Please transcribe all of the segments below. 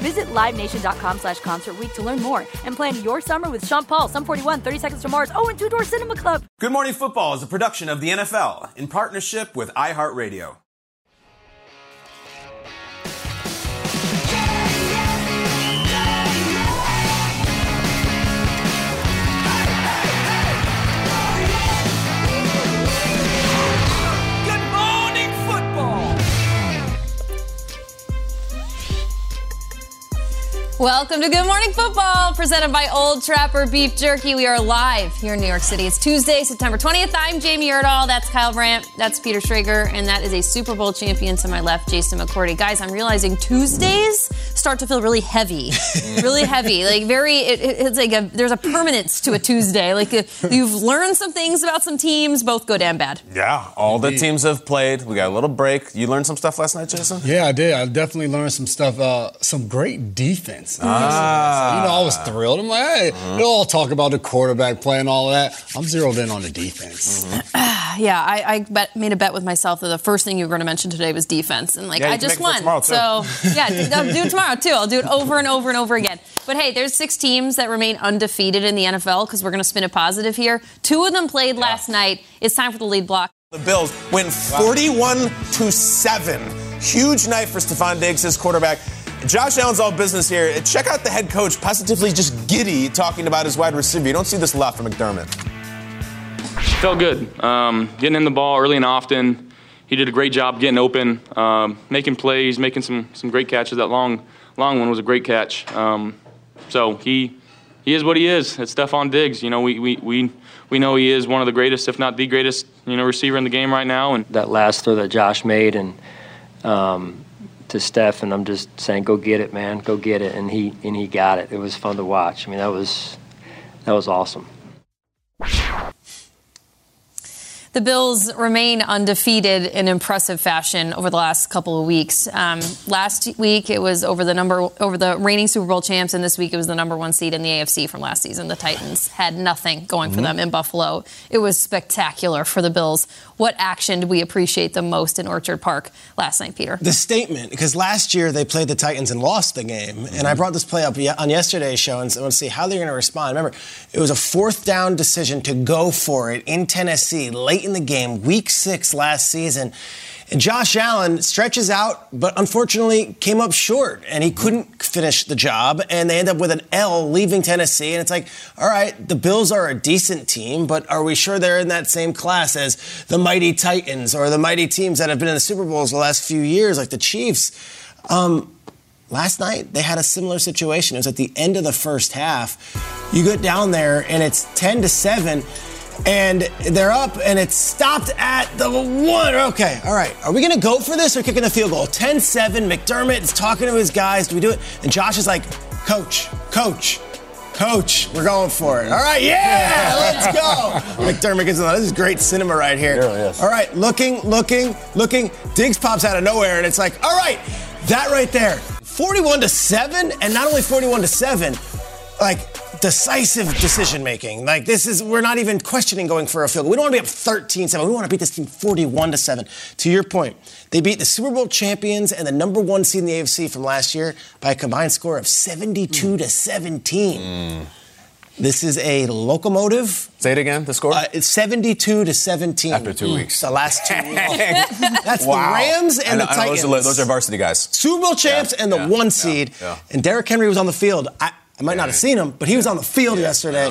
Visit LiveNation.com/Concert Week to learn more and plan your summer with Sean Paul, Sum 41, 30 Seconds to Mars, and Two Door Cinema Club. Good Morning Football is a production of the NFL in partnership with iHeartRadio. Welcome to Good Morning Football, presented by Old Trapper Beef Jerky. We are live here in New York City. It's Tuesday, September 20th. I'm Jamie Erdahl. That's Kyle Brandt. That's Peter Schrager. And that is a Super Bowl champion to my left, Jason McCourty. Guys, I'm realizing Tuesdays start to feel really heavy. Really heavy. Like it's like there's a permanence to a Tuesday. Like you've learned some things about some teams, both good and bad. Yeah, all the teams have played. We got a little break. You learned some stuff last night, Jason? Yeah, I did. I definitely learned some stuff. Some great defense. You know, I was thrilled. I'm like, hey, they'll all talk about the quarterback play and all of that. I'm zeroed in on the defense. Yeah, I made a bet with myself that the first thing you were going to mention today was defense. And, I just won. So, yeah, I'll do it tomorrow, too. I'll do it over and over and over again. But, hey, there's 6 teams that remain undefeated in the NFL because we're going to spin it positive here. 2 of them played last night. It's time for the lead block. The Bills win 41-7. Huge night for Stefon Diggs, his quarterback. Josh Allen's all business here. Check out the head coach, positively just giddy, talking about his wide receiver. You don't see this a lot from McDermott. Felt good. Getting in the ball early and often. He did a great job getting open, making plays, making some great catches. That long one was a great catch. So he is what he is. It's Stefon Diggs. You know, we know he is one of the greatest, if not the greatest, receiver in the game right now. And that last throw that Josh made and. To Steph, and I'm just saying, go get it, man, go get it, and he got it. It was fun to watch. I mean, that was awesome. The Bills remain undefeated in impressive fashion over the last couple of weeks. Last week it was over the reigning Super Bowl champs, and this week it was the number 1 seed in the AFC from last season. The Titans had nothing going for them in Buffalo. It was spectacular for the Bills. What action do we appreciate the most in Orchard Park last night, Peter? The statement, because last year they played the Titans and lost the game, and I brought this play up on yesterday's show, and so I want to see how they're going to respond. Remember, it was a 4th down decision to go for it in Tennessee late in the game, week 6 last season. And Josh Allen stretches out, but unfortunately came up short, and he couldn't finish the job, and they end up with an L leaving Tennessee, and it's like, all right, the Bills are a decent team, but are we sure they're in that same class as the mighty Titans or the mighty teams that have been in the Super Bowls the last few years, like the Chiefs? Last night, they had a similar situation. It was at the end of the first half. You get down there, and it's 10-7, and they're up, and it's stopped at the 1. Okay, all right. Are we going to go for this or kicking a field goal? 10-7, McDermott is talking to his guys. Do we do it? And Josh is like, coach, we're going for it. All right, yeah, let's go. McDermott gets on. This is great cinema right here. It really is. All right, looking. Diggs pops out of nowhere, and it's like, all right, that right there. 41-7, and not only 41-7, like, decisive decision making. Like this is, we're not even questioning going for a field goal. We don't want to be up 13-7. We want to beat this team 41-7. To your point, they beat the Super Bowl champions and the number one seed in the AFC from last year by a combined score of 72-17. This is a locomotive. Say it again, the score? It's 72-17. After 2 weeks. The last 2 weeks. That's the Rams and the Titans. Those are varsity guys. Super Bowl champs and the one seed. And Derrick Henry was on the field. I might not have seen him, but he was on the field yesterday.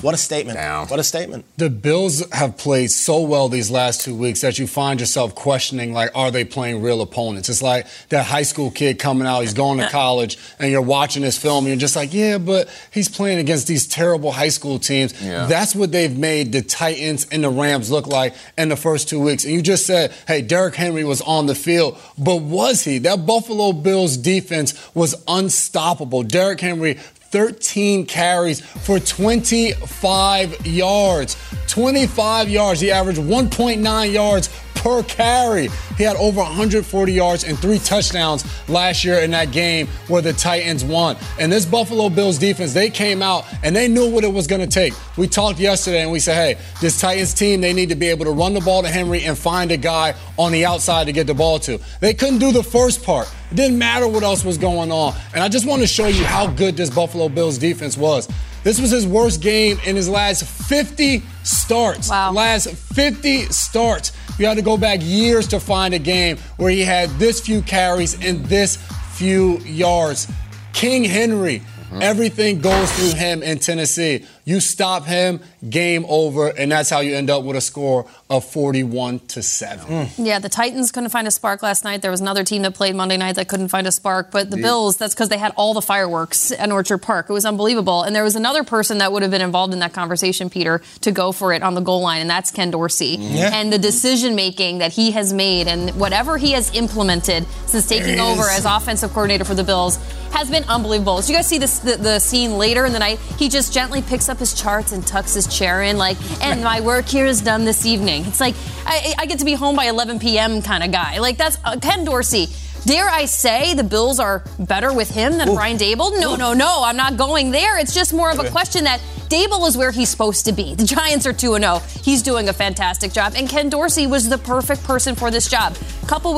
What a statement. What a statement. The Bills have played so well these last 2 weeks that you find yourself questioning, like, are they playing real opponents? It's like that high school kid coming out, he's going to college, and you're watching his film, and you're just like, yeah, but he's playing against these terrible high school teams. Yeah. That's what they've made the Titans and the Rams look like in the first 2 weeks. And you just said, hey, Derrick Henry was on the field, but was he? That Buffalo Bills defense was unstoppable. Derrick Henry, 13 carries for 25 yards. 25 yards. He averaged 1.9 yards per carry. He had over 140 yards and 3 touchdowns last year in that game where the Titans won. And this Buffalo Bills defense, they came out and they knew what it was going to take. We talked yesterday and we said, hey, this Titans team, they need to be able to run the ball to Henry and find a guy on the outside to get the ball to. They couldn't do the first part. It didn't matter what else was going on. And I just want to show you how good this Buffalo Bills defense was. This was his worst game in his last 50 starts. Wow. Last 50 starts. You had to go back years to find a game where he had this few carries and this few yards. King Henry. Everything goes through him in Tennessee. You stop him, game over, and that's how you end up with a score of 41-7. Yeah, the Titans couldn't find a spark last night. There was another team that played Monday night that couldn't find a spark. But the Bills, that's because they had all the fireworks at Orchard Park. It was unbelievable. And there was another person that would have been involved in that conversation, Peter, to go for it on the goal line, and that's Ken Dorsey. Yeah. And the decision-making that he has made and whatever he has implemented since taking over as offensive coordinator for the Bills has been unbelievable. So you guys see this, the scene later in the night. He just gently picks up his charts and tucks his chair in, like, and my work here is done this evening. It's like, I get to be home by 11 p.m. kind of guy. Like, that's Ken Dorsey. Dare I say the Bills are better with him than Brian Daboll? No, I'm not going there. It's just more of a question that Daboll is where he's supposed to be. The Giants are 2-0. He's doing a fantastic job. And Ken Dorsey was the perfect person for this job. Couple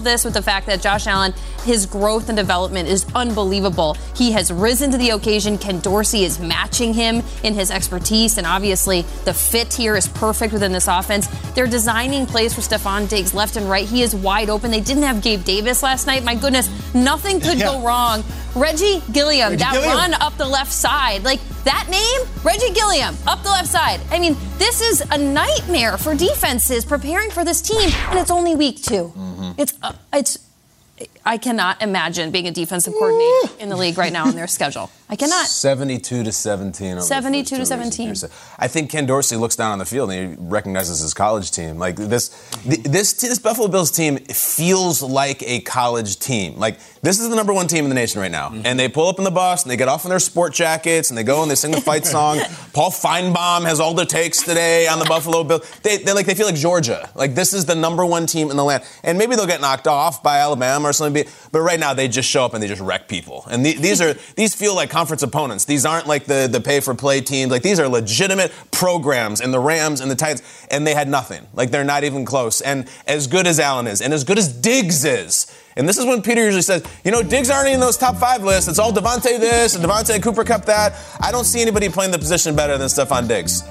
this with the fact that Josh Allen, his growth and development is unbelievable. He has risen to the occasion. Ken Dorsey is matching him in his expertise. And obviously, the fit here is perfect within this offense. They're designing plays for Stefon Diggs left and right. He is wide open. They didn't have Gabe Davis last night. My goodness, nothing could go wrong. Reggie Gilliam. Run up the left side. Like, that name? Reggie Gilliam, up the left side. I mean, this is a nightmare for defenses preparing for this team, and it's only week 2. It's I cannot imagine being a defensive coordinator in the league right now on their schedule. I cannot. 72-17. 72-17. I think Ken Dorsey looks down on the field and he recognizes his college team. Like this Buffalo Bills team feels like a college team. Like this is the number one team in the nation right now, and they pull up in the bus and they get off in their sport jackets and they go and they sing the fight song. Paul Feinbaum has all their takes today on the Buffalo Bills. They feel like Georgia. Like this is the number one team in the land, and maybe they'll get knocked off by Alabama or something. But right now, they just show up and they just wreck people. And these feel like conference opponents. These aren't like the pay-for-play teams. Like, these are legitimate programs, and the Rams and the Titans, and they had nothing. Like, they're not even close. And as good as Allen is, and as good as Diggs is, and this is when Peter usually says, you know, Diggs aren't in those top 5 lists. It's all Devontae this and Devontae Cooper Kupp that. I don't see anybody playing the position better than Stephon Diggs.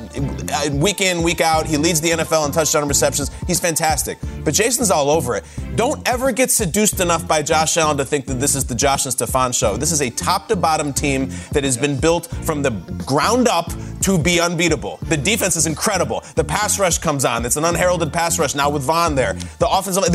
Week in, week out, he leads the NFL in touchdown receptions. He's fantastic. But Jason's all over it. Don't ever get seduced enough by Josh Allen to think that this is the Josh and Stephon show. This is a top-to-bottom team that has been built from the ground up to be unbeatable. The defense is incredible. The pass rush comes on. It's an unheralded pass rush now with Vaughn there. The offensive line,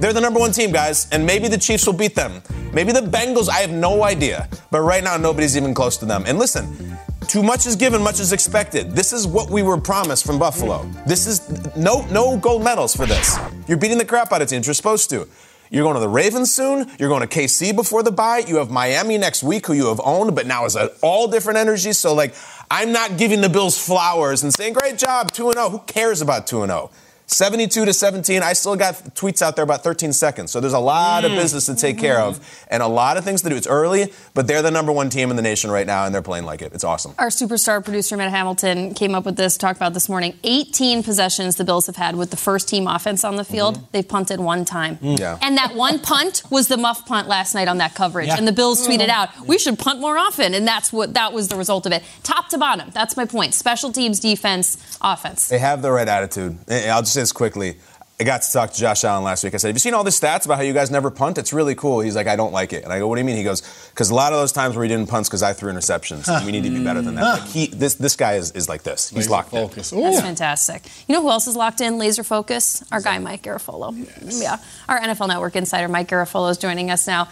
they're the number one team, guys, and maybe the Chiefs will beat them. Maybe the Bengals, I have no idea. But right now, nobody's even close to them. And listen, too much is given, much is expected. This is what we were promised from Buffalo. This is no gold medals for this. You're beating the crap out of teams. You're supposed to. You're going to the Ravens soon. You're going to KC before the bye. You have Miami next week, who you have owned, but now is an all different energy. So, like, I'm not giving the Bills flowers and saying, great job, 2-0. Who cares about 2-0? 72-17. I still got tweets out there about 13 seconds. So there's a lot of business to take care of and a lot of things to do. It's early, but they're the number one team in the nation right now, and they're playing like it. It's awesome. Our superstar producer, Matt Hamilton, came up with this, talked about this morning. 18 possessions the Bills have had with the first team offense on the field. They've punted one time. Yeah. And that one punt was the muff punt last night on that coverage. Yeah. And the Bills tweeted out, we should punt more often. And that was the result of it. Top to bottom. That's my point. Special teams, defense, offense. They have the right attitude. I'll just say this quickly. I got to talk to Josh Allen last week. I said, have you seen all the stats about how you guys never punt? It's really cool. He's like, I don't like it. And I go, what do you mean? He goes, because a lot of those times where he didn't punt because I threw interceptions. We need to be better than that. Like this guy is like this. He's locked in. That's fantastic. You know who else is locked in? Laser focus. Our guy, Mike Garafolo. Yes. Yeah. Our NFL Network insider, Mike Garafolo, is joining us now.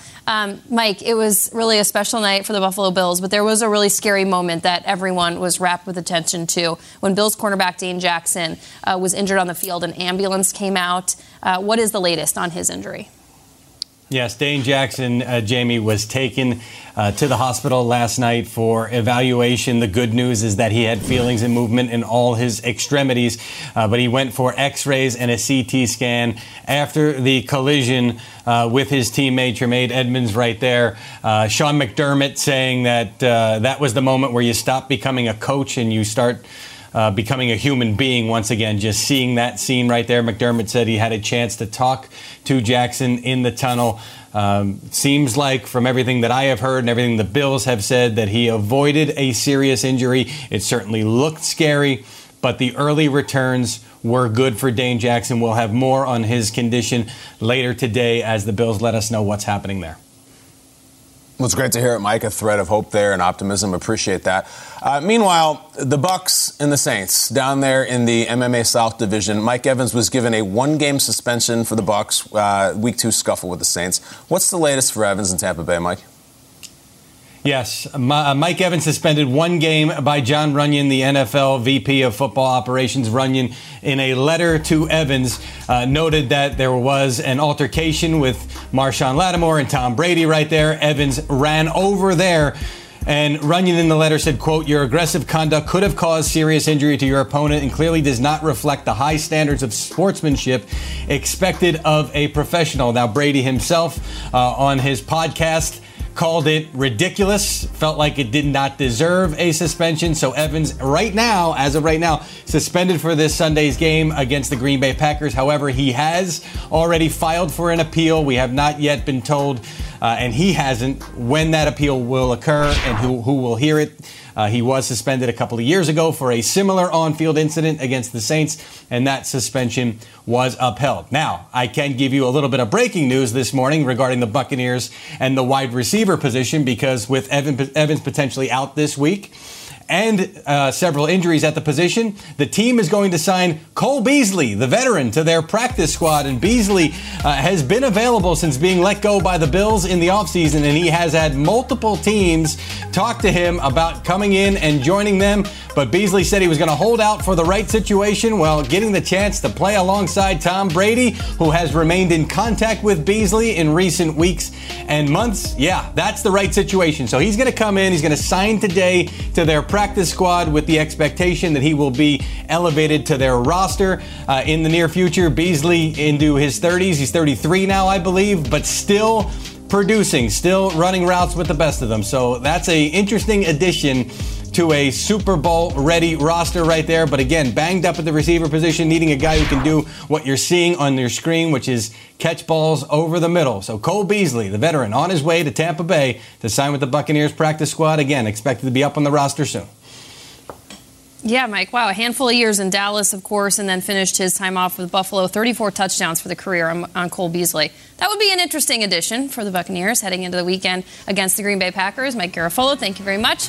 Mike, it was really a special night for the Buffalo Bills, but there was a really scary moment that everyone was wrapped with attention to when Bills cornerback Dane Jackson was injured on the field. An ambulance came out. What is the latest on his injury? Yes, Dane Jackson, Jamie, was taken to the hospital last night for evaluation. The good news is that he had feelings and movement in all his extremities, but he went for x-rays and a CT scan after the collision with his teammate, Tremaine Edmonds, right there. Sean McDermott saying that that was the moment where you stop becoming a coach and you start becoming a human being once again. Just seeing that scene right there, McDermott said he had a chance to talk to Jackson in the tunnel. Seems like, from everything that I have heard and everything the Bills have said, that he avoided a serious injury. It certainly looked scary, but the early returns were good for Dane Jackson. We'll have more on his condition later today as the Bills let us know what's happening there. Well, it's great to hear it, Mike. A thread of hope there and optimism. Appreciate that. Meanwhile, the Bucks and the Saints down there in the MMA South Division. Mike Evans was given a one-game suspension for the Bucks. Week 2 scuffle with the Saints. What's the latest for Evans in Tampa Bay, Mike? Yes, Mike Evans suspended one game by John Runyon, the NFL VP of football operations. Runyon, in a letter to Evans, noted that there was an altercation with Marshawn Lattimore and Tom Brady right there. Evans ran over there. And Runyon in the letter said, quote, your aggressive conduct could have caused serious injury to your opponent and clearly does not reflect the high standards of sportsmanship expected of a professional. Now, Brady himself on his podcast called it ridiculous, felt like it did not deserve a suspension. So Evans right now, as of right now, suspended for this Sunday's game against the Green Bay Packers. However, he has already filed for an appeal. We have not yet been told, and he hasn't, when that appeal will occur and who will hear it. He was suspended a couple of years ago for a similar on-field incident against the Saints, and that suspension was upheld. Now, I can give you a little bit of breaking news this morning regarding the Buccaneers and the wide receiver position, because with Evans potentially out this week and several injuries at the position, the team is going to sign Cole Beasley, the veteran, to their practice squad. And Beasley has been available since being let go by the Bills in the offseason, and he has had multiple teams talk to him about coming in and joining them. But Beasley said he was going to hold out for the right situation while getting the chance to play alongside Tom Brady, who has remained in contact with Beasley in recent weeks and months. Yeah, that's the right situation. So he's going to come in. He's going to sign today to their practice squad with the expectation that he will be elevated to their roster in the near future. Beasley into his 30s. He's 33 now, I believe, but still producing, still running routes with the best of them. So that's an interesting addition to a Super Bowl-ready roster right there. But again, banged up at the receiver position, needing a guy who can do what you're seeing on your screen, which is catch balls over the middle. So Cole Beasley, the veteran, on his way to Tampa Bay to sign with the Buccaneers practice squad. Again, expected to be up on the roster soon. Yeah, Mike, wow, a handful of years in Dallas, of course, and then finished his time off with Buffalo. 34 touchdowns for the career on Cole Beasley. That would be an interesting addition for the Buccaneers heading into the weekend against the Green Bay Packers. Mike Garafolo, thank you very much.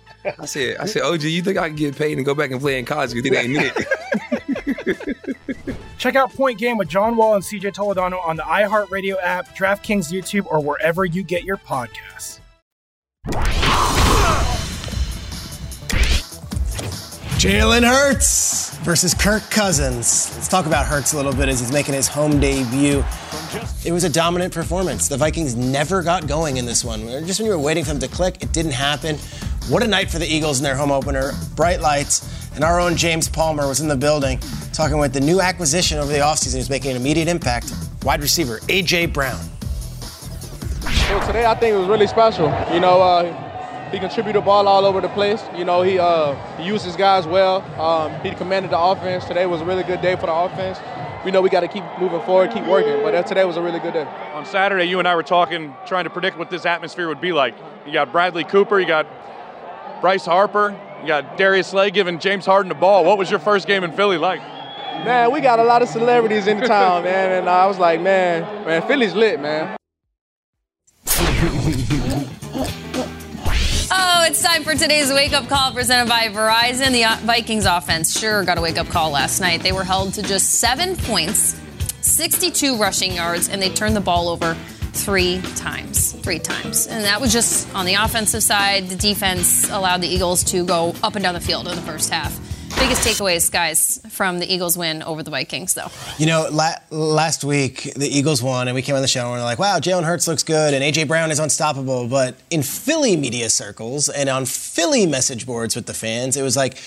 I said, OG, you think I can get paid and go back and play in college? Because it ain't it. Check out Point Game with John Wall and CJ Toledano on the iHeartRadio app, DraftKings YouTube, or wherever you get your podcasts. Jalen Hurts versus Kirk Cousins. Let's talk about Hurts a little bit as he's making his home debut. It was a dominant performance. The Vikings never got going in this one. Just when you were waiting for them to click, it didn't happen. What a night for the Eagles in their home opener. Bright lights. And our own James Palmer was in the building talking with the new acquisition over the offseason who's making an immediate impact, wide receiver A.J. Brown. Well, today I think it was really special. You know, he contributed the ball all over the place. You know, he used his guys well. He commanded the offense. Today was a really good day for the offense. We know we got to keep moving forward, keep working. But today was a really good day. On Saturday, you and I were talking, trying to predict what this atmosphere would be like. You got Bradley Cooper. You got Bryce Harper, you got Darius Slay giving James Harden the ball. What was your first game in Philly like? Man, we got a lot of celebrities in the town, man. And I was like, man, Philly's lit, man. Oh, it's time for today's wake-up call presented by Verizon. The Vikings offense sure got a wake-up call last night. They were held to just 7 points, 62 rushing yards, and they turned the ball over three times. And that was just on the offensive side. The defense allowed the Eagles to go up and down the field in the first half. Biggest takeaways, guys, from the Eagles win over the Vikings, though. You know, last week the Eagles won, and we came on the show and we're like, wow, Jalen Hurts looks good, and A.J. Brown is unstoppable. But in Philly media circles and on Philly message boards with the fans, it was like,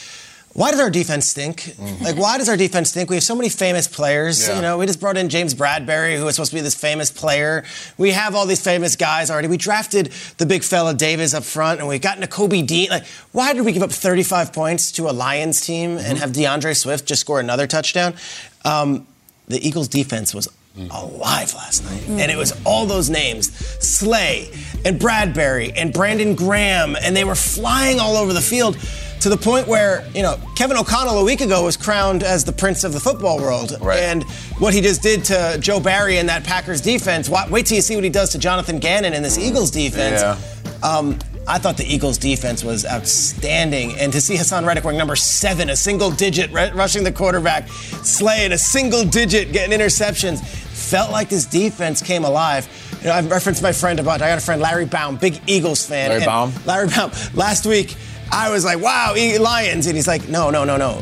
why does our defense stink? Mm-hmm. Like, why does our defense stink? We have so many famous players. Yeah. You know, we just brought in James Bradberry, who was supposed to be this famous player. We have all these famous guys already. We drafted the big fella Davis up front, and we got Nakobe Dean. Like, why did we give up 35 points to a Lions team and have DeAndre Swift just score another touchdown? The Eagles' defense was alive last night. And it was all those names, Slay and Bradberry and Brandon Graham, and they were flying all over the field to the point where, you know, Kevin O'Connell a week ago was crowned as the prince of the football world. Right. And what he just did to Joe Barry and that Packers defense, wait till you see what he does to Jonathan Gannon and this Eagles defense. Yeah. I thought the Eagles defense was outstanding. And to see Hassan Reddick wearing number 7, a single digit, rushing the quarterback, Slay in a single digit, getting interceptions, felt like this defense came alive. You know, I've referenced my friend a bunch. I got a friend, Larry Baum, big Eagles fan. Larry Baum. Last week, I was like, wow, Lions. And he's like, no.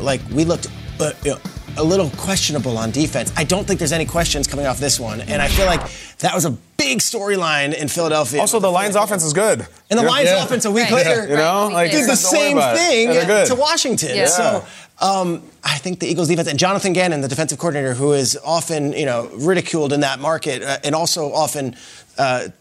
Like, we looked a little questionable on defense. I don't think there's any questions coming off this one. And I feel like that was a big storyline in Philadelphia. Also, the Lions offense is good. And the Lions offense a week later did the same thing to Washington. Yeah. So I think the Eagles defense, and Jonathan Gannon, the defensive coordinator, who is often, you know, ridiculed in that market and also often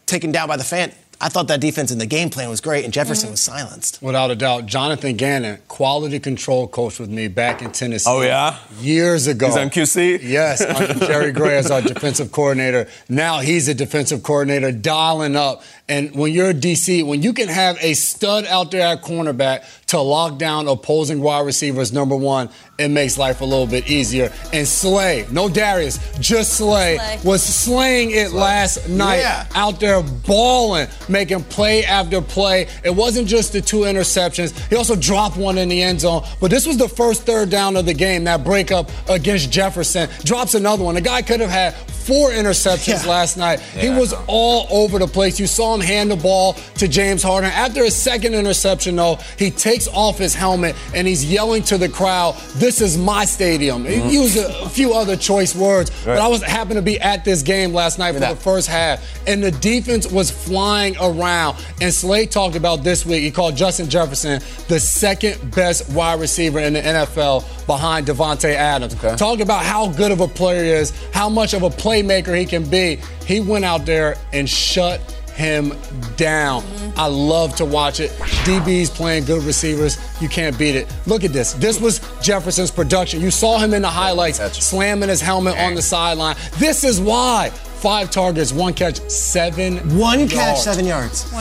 taken down by the fan. I thought that defense and the game plan was great, and Jefferson was silenced. Without a doubt. Jonathan Gannon, quality control coach with me back in Tennessee. Oh, yeah? Years ago. He's on QC? Yes, under Jerry Gray as our defensive coordinator. Now he's a defensive coordinator, dialing up. And when you're a DC, when you can have a stud out there at cornerback to lock down opposing wide receivers, number one, it makes life a little bit easier. And Slay, no Darius, just Slay. Was slaying it last night, out there balling, making play after play. It wasn't just the two interceptions. He also dropped one in the end zone, but this was the first third down of the game, that breakup against Jefferson. Drops another one. The guy could have had 4 interceptions last night. He was all over the place. You saw him hand the ball to James Harden. After his second interception, though, he takes off his helmet and he's yelling to the crowd, "This is my stadium." Mm-hmm. He used a few other choice words, but I was happened to be at this game last night for the first half, and the defense was flying around. And Slay talked about this week. He called Justin Jefferson the second best wide receiver in the NFL behind Devontae Adams. Talk about how good of a player he is, how much of a playmaker he can be. He went out there and shut him down. I love to watch it. DBs playing good receivers. You can't beat it. Look at this. This was Jefferson's production. You saw him in the highlights slamming his helmet on the sideline. This is why. 5 targets, 1 catch, 7 yards.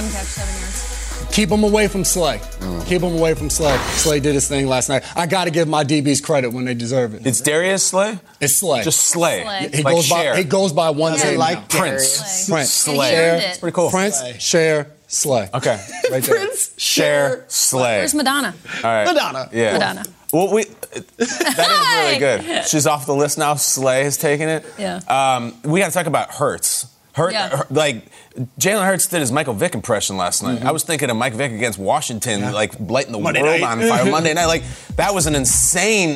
Keep him away from Slay. Keep him away from Slay. Slay did his thing last night. I got to give my DBs credit when they deserve it. It's Darius Slay? It's Slay. Just Slay. He, like goes by, he goes by one name. Like Prince. Slay. It's pretty cool. Prince, Cher, Slay. Okay. Right there. Prince, Cher, Slay. Where's Madonna? All right. Madonna. Well, that is really good. She's off the list now. Slay has taken it. We got to talk about Hurts. Like, Jalen Hurts did his Michael Vick impression last night. I was thinking of Mike Vick against Washington, like lighting the world on fire Monday night. Like, that was an insane.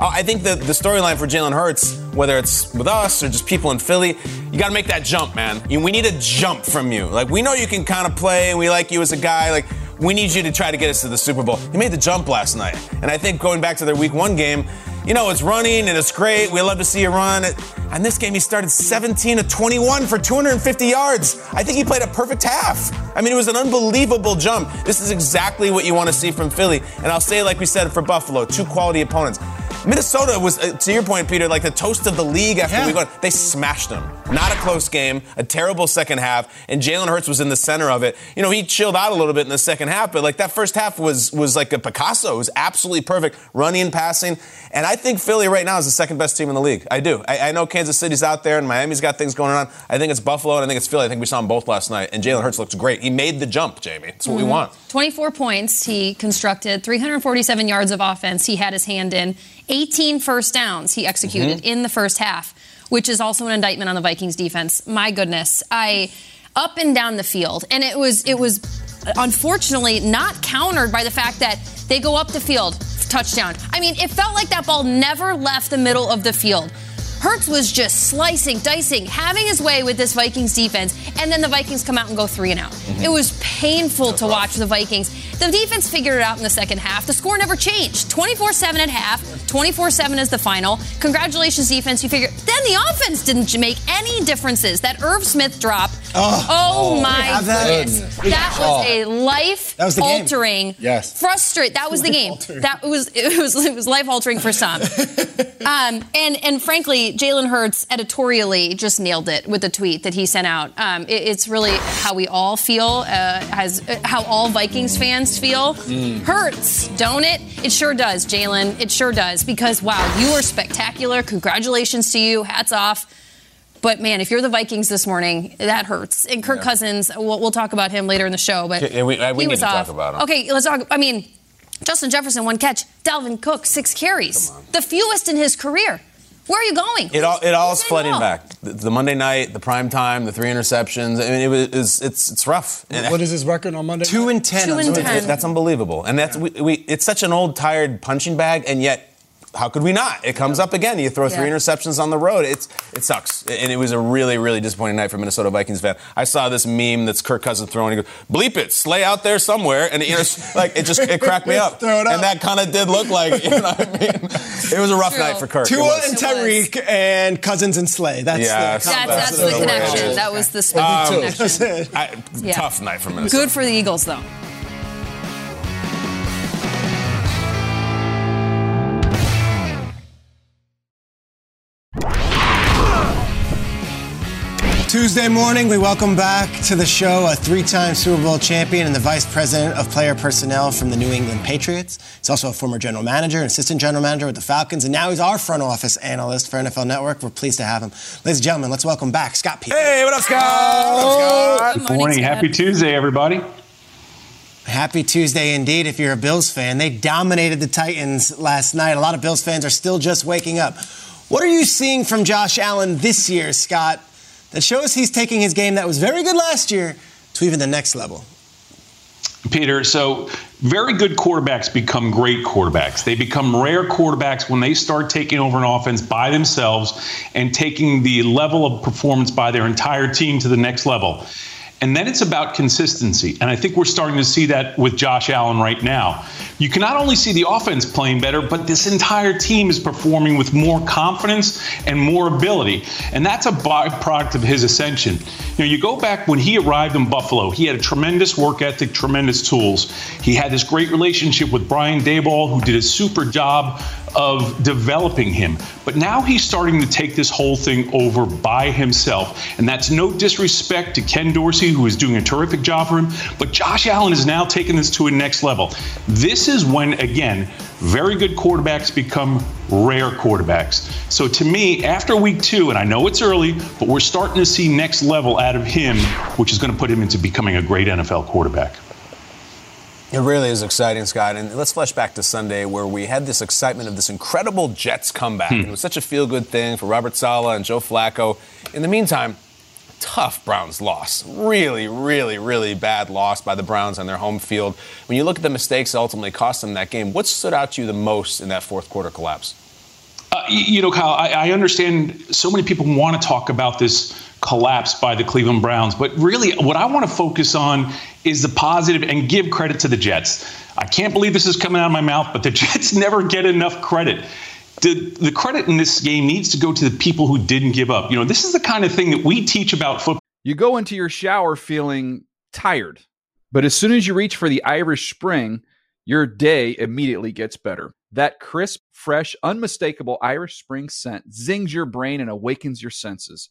I think the storyline for Jalen Hurts, whether it's with us or just people in Philly, you got to make that jump, man. We need a jump from you. Like, we know you can kind of play, and we like you as a guy. Like, we need you to try to get us to the Super Bowl. He made the jump last night. And I think going back to their week one game, you know, it's running and it's great. We love to see you run. And this game, he started 17 of 21 for 250 yards. I think he played a perfect half. I mean, it was an unbelievable jump. This is exactly what you want to see from Philly. And I'll say, like we said, for Buffalo, 2 quality opponents. Minnesota was, to your point, Peter, like the toast of the league after week one. They smashed them. Not a close game, a terrible second half, and Jalen Hurts was in the center of it. You know, he chilled out a little bit in the second half, but, like, that first half was like a Picasso. It was absolutely perfect, running and passing. And I think Philly right now is the second best team in the league. I do. I know Kansas City's out there, and Miami's got things going on. I think it's Buffalo, and I think it's Philly. I think we saw them both last night, and Jalen Hurts looked great. He made the jump, Jamie. That's what we want. 24 points he constructed, 347 yards of offense he had his hand in, 18 first downs he executed in the first half, which is also an indictment on the Vikings defense. My goodness, up and down the field. And it was unfortunately not countered by the fact that they go up the field, touchdown. I mean, it felt like that ball never left the middle of the field. Hurts was just slicing, dicing, having his way with this Vikings defense, and then the Vikings come out and go 3-and-out. It was painful to watch the Vikings. The defense figured it out in the second half. The score never changed. 24-7 at half, 24-7 is the final. Congratulations, defense, you figure. Then the offense didn't make any differences. That Irv Smith drop, my goodness. That was a life-altering, frustrating. That was the game. It was life-altering for some. And frankly, Jalen Hurts editorially just nailed it with the tweet that he sent out. It's really how we all feel, how all Vikings fans feel. Hurts, don't it? It sure does, Jalen. It sure does. Because, wow, you are spectacular. Congratulations to you. Hats off. But, man, if you're the Vikings this morning, that hurts. And Kirk Cousins, we'll talk about him later in the show. But we need to talk about him. Okay, let's talk. I mean, Justin Jefferson, 1 catch. Dalvin Cook, 6 carries. The fewest in his career. Where are you going? It all is flooding back. The Monday night, the prime time, the 3 interceptions. I mean, it's rough. What is his record on Monday? 2-10. 2-10. That's unbelievable. And that's it's such an old, tired punching bag, and yet, how could we not? It comes up again. You throw 3 interceptions on the road. It sucks. And it was a really, really disappointing night for Minnesota Vikings fan. I saw this meme that's Kirk Cousins throwing. He goes, bleep it, Slay out there somewhere. And it cracked me up. And that kind of did look like, you know what I mean? It was a rough night for Kirk. Tua and Tyreek and Cousins and Slay. That's the connection. That was the connection. Tough night for Minnesota. Good for the Eagles, though. Tuesday morning, we welcome back to the show a three-time Super Bowl champion and the vice president of player personnel from the New England Patriots. He's also a former general manager and assistant general manager with the Falcons, and now he's our front office analyst for NFL Network. We're pleased to have him. Ladies and gentlemen, let's welcome back Scott Peet. Hey, what up, Scott? Good morning. Happy Tuesday, everybody. Happy Tuesday indeed if you're a Bills fan. They dominated the Titans last night. A lot of Bills fans are still just waking up. What are you seeing from Josh Allen this year, Scott, that shows he's taking his game that was very good last year to even the next level? Peter, so very good quarterbacks become great quarterbacks. They become rare quarterbacks when they start taking over an offense by themselves and taking the level of performance by their entire team to the next level. And then it's about consistency. And I think we're starting to see that with Josh Allen right now. You can not only see the offense playing better, but this entire team is performing with more confidence and more ability. And that's a byproduct of his ascension. You know, you go back when he arrived in Buffalo, he had a tremendous work ethic, tremendous tools. He had this great relationship with Brian Daboll, who did a super job of developing him. But now he's starting to take this whole thing over by himself. And that's no disrespect to Ken Dorsey, who is doing a terrific job for him. But Josh Allen is now taking this to a next level. This is when, again, very good quarterbacks become rare quarterbacks. So to me, after week two, and I know it's early, but we're starting to see next level out of him, which is going to put him into becoming a great NFL quarterback. It really is exciting, Scott. And let's flash back to Sunday where we had this excitement of this incredible Jets comeback. It was such a feel-good thing for Robert Saleh and Joe Flacco. In the meantime, tough Browns loss. Really, really, really bad loss by the Browns on their home field. When you look at the mistakes that ultimately cost them that game, what stood out to you the most in that fourth quarter collapse? You know, Kyle, I understand so many people want to talk about this collapse by the Cleveland Browns, but really what I want to focus on is the positive and give credit to the Jets. I can't believe this is coming out of my mouth, but the Jets never get enough credit. The credit in this game needs to go to the people who didn't give up. You know, this is the kind of thing that we teach about football. You go into your shower feeling tired, but as soon as you reach for the Irish Spring, your day immediately gets better. That crisp, fresh, unmistakable Irish Spring scent zings your brain and awakens your senses.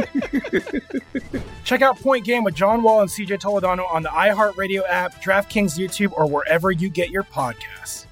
it? Check out Point Game with John Wall and CJ Toledano on the iHeartRadio app, DraftKings YouTube, or wherever you get your podcasts.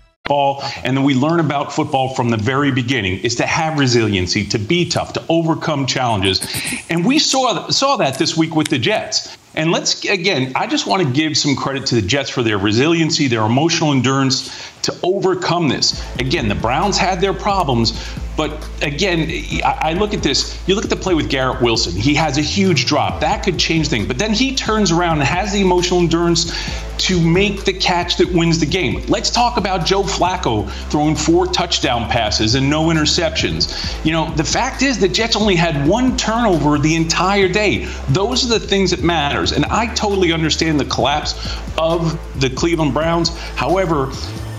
And then we learn about football from the very beginning is to have resiliency, to be tough, to overcome challenges. And we saw that this week with the Jets. And I just want to give some credit to the Jets for their resiliency, their emotional endurance to overcome this. Again, the Browns had their problems, but again, I look at this, you look at the play with Garrett Wilson, he has a huge drop, that could change things, but then he turns around and has the emotional endurance to make the catch that wins the game. Let's talk about Joe Flacco throwing 4 touchdown passes and no interceptions. You know, the fact is the Jets only had 1 turnover the entire day. Those are the things that matters. And I totally understand the collapse of the Cleveland Browns. However,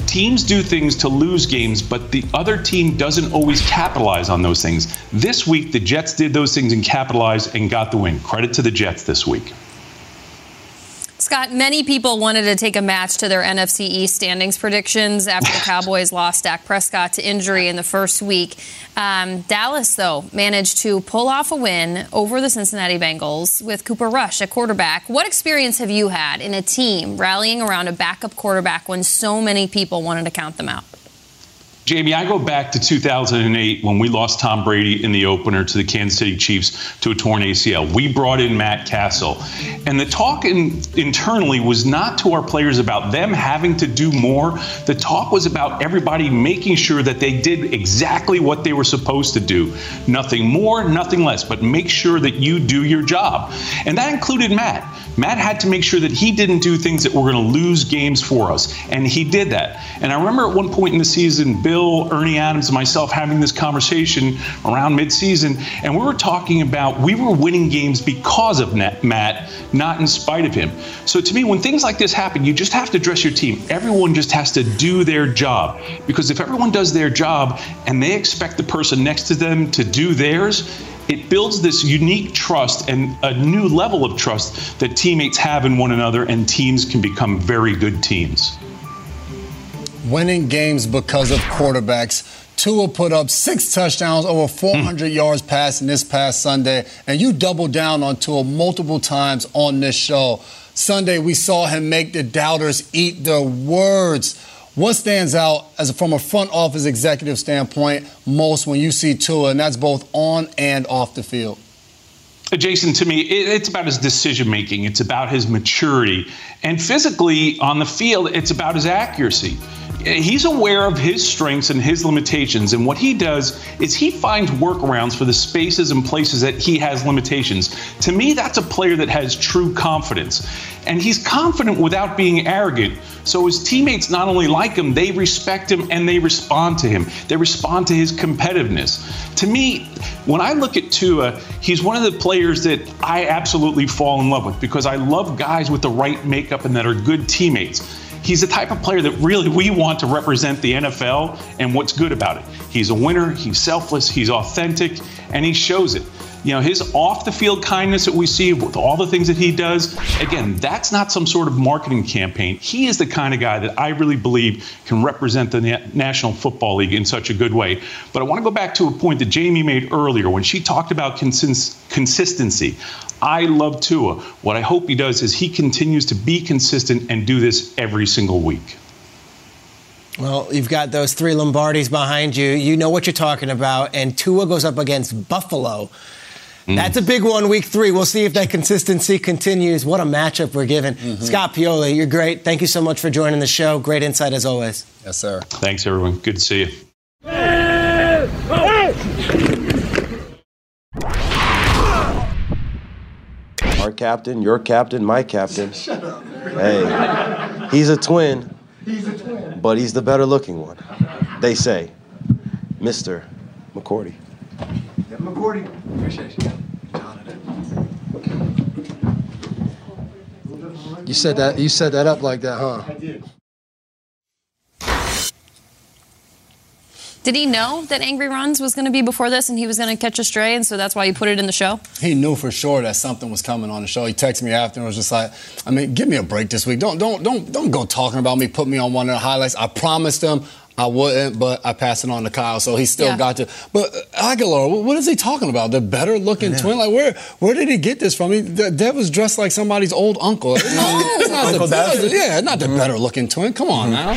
teams do things to lose games, but the other team doesn't always capitalize on those things. This week, the Jets did those things and capitalized and got the win. Credit to the Jets this week. Scott, many people wanted to take a match to their NFC East standings predictions after the Cowboys lost Dak Prescott to injury in the first week. Dallas, though, managed to pull off a win over the Cincinnati Bengals with Cooper Rush at quarterback. What experience have you had in a team rallying around a backup quarterback when so many people wanted to count them out? Jamie, I go back to 2008 when we lost Tom Brady in the opener to the Kansas City Chiefs to a torn ACL. We brought in Matt Castle. And the talk internally was not to our players about them having to do more. The talk was about everybody making sure that they did exactly what they were supposed to do. Nothing more, nothing less, but make sure that you do your job. And that included Matt. Matt had to make sure that he didn't do things that were going to lose games for us. And he did that. And I remember at one point in the season, Bill, Ernie Adams, and myself having this conversation around midseason, and we were talking about we were winning games because of Matt, not in spite of him. So to me, when things like this happen, you just have to dress your team. Everyone just has to do their job, because if everyone does their job and they expect the person next to them to do theirs, it builds this unique trust and a new level of trust that teammates have in one another, and teams can become very good teams. Winning games because of quarterbacks. Tua put up 6 touchdowns, over 400 yards passing this past Sunday, and you doubled down on Tua multiple times on this show. Sunday, we saw him make the doubters eat their words. What stands out from a front office executive standpoint most when you see Tua, and that's both on and off the field? Jason, to me, it's about his decision-making. It's about his maturity. And physically, on the field, it's about his accuracy. He's aware of his strengths and his limitations, and what he does is he finds workarounds for the spaces and places that he has limitations. To me, that's a player that has true confidence, and he's confident without being arrogant. So his teammates not only like him, they respect him and they respond to him. They respond to his competitiveness. To me, when I look at Tua, he's one of the players that I absolutely fall in love with, because I love guys with the right makeup and that are good teammates. He's the type of player that really we want to represent the NFL and what's good about it. He's a winner, he's selfless, he's authentic, and he shows it. You know, his off-the-field kindness that we see with all the things that he does, again, that's not some sort of marketing campaign. He is the kind of guy that I really believe can represent the National Football League in such a good way. But I want to go back to a point that Jamie made earlier when she talked about consistency. I love Tua. What I hope he does is he continues to be consistent and do this every single week. Well, you've got those 3 Lombardis behind you. You know what you're talking about. And Tua goes up against Buffalo. That's a big one, week 3. We'll see if that consistency continues. What a matchup we're given. Scott Pioli, you're great. Thank you so much for joining the show. Great insight as always. Yes, sir. Thanks, everyone. Good to see you. Our captain, your captain, my captain. Shut up, man. Hey, he's a twin. He's a twin. But he's the better looking one. They say, Mr. McCourty. Yeah, McCourty. Appreciate you. You set that up like that, huh? I did. Did he know that Angry Runs was going to be before this and he was going to catch a stray, and so that's why you put it in the show? He knew for sure that something was coming on the show. He texted me after and was just like, I mean, give me a break this week. Don't go talking about me. Put me on one of the highlights. I promised him I wouldn't, but I passed it on to Kyle, so he still got to. But Aguilar, what is he talking about? The better-looking twin? Like, where did he get this from? That was dressed like somebody's old uncle. Not the better-looking twin. Come on, now.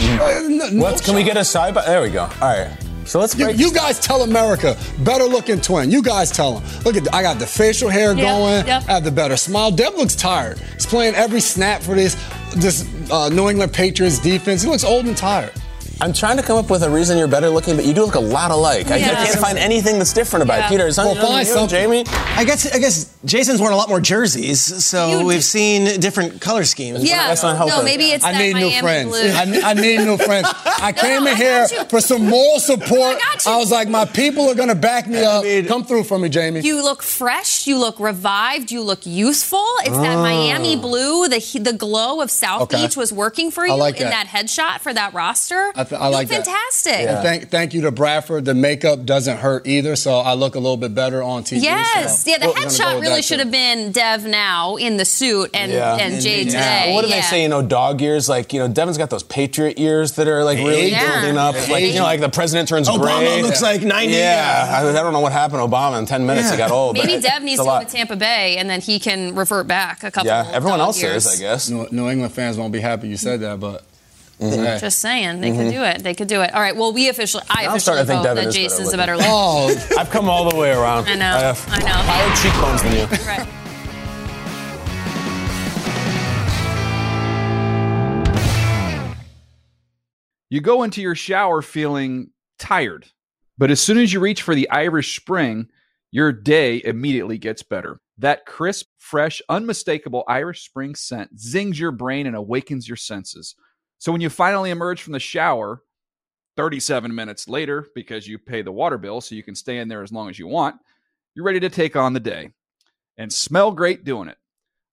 Can we get a side by? There we go. All right. So let's break you guys tell America, better looking twin. You guys tell them. Look at I got the facial hair going. Yep. I have the better smile. Deb looks tired. He's playing every snap for this New England Patriots defense. He looks old and tired. I'm trying to come up with a reason you're better looking, but you do look a lot alike. Yeah. I can't find anything that's different about Peter. It's not you, Jamie. I guess Jason's worn a lot more jerseys, so we've seen different color schemes. Yeah, that's not helpful. No, maybe it's I made Miami new friends. Blue. I made new friends. I came in here for some moral support. I was like, my people are going to back me up. Come through for me, Jamie. You look fresh. You look revived. You look useful. It's that Miami blue. The glow of South Beach was working for you in that headshot for that roster. I like that. Fantastic. Yeah. Thank you to Bradford. The makeup doesn't hurt either, so I look a little bit better on TV. Yes. So. Yeah, the headshot really should have been Dev now in the suit and Jay today. Well, what do they say, dog ears? Like, Devon's got those Patriot ears that are, like, really building up. Like, like the president turns gray. Obama looks like 90. Yeah. I don't know what happened to Obama. In 10 minutes, he got old. Maybe Dev needs to go to Tampa Bay, and then he can revert back a couple of years. Yeah, everyone else is, I guess. New England fans won't be happy you said that, but... Mm-hmm. Just saying, they could do it. They could do it. All right. Well, I officially vote that Jason's a better looker. Oh, I've come all the way around. I know. I know. Higher cheekbones than you. Right. You go into your shower feeling tired, but as soon as you reach for the Irish Spring, your day immediately gets better. That crisp, fresh, unmistakable Irish Spring scent zings your brain and awakens your senses. So when you finally emerge from the shower 37 minutes later, because you pay the water bill so you can stay in there as long as you want, you're ready to take on the day and smell great doing it.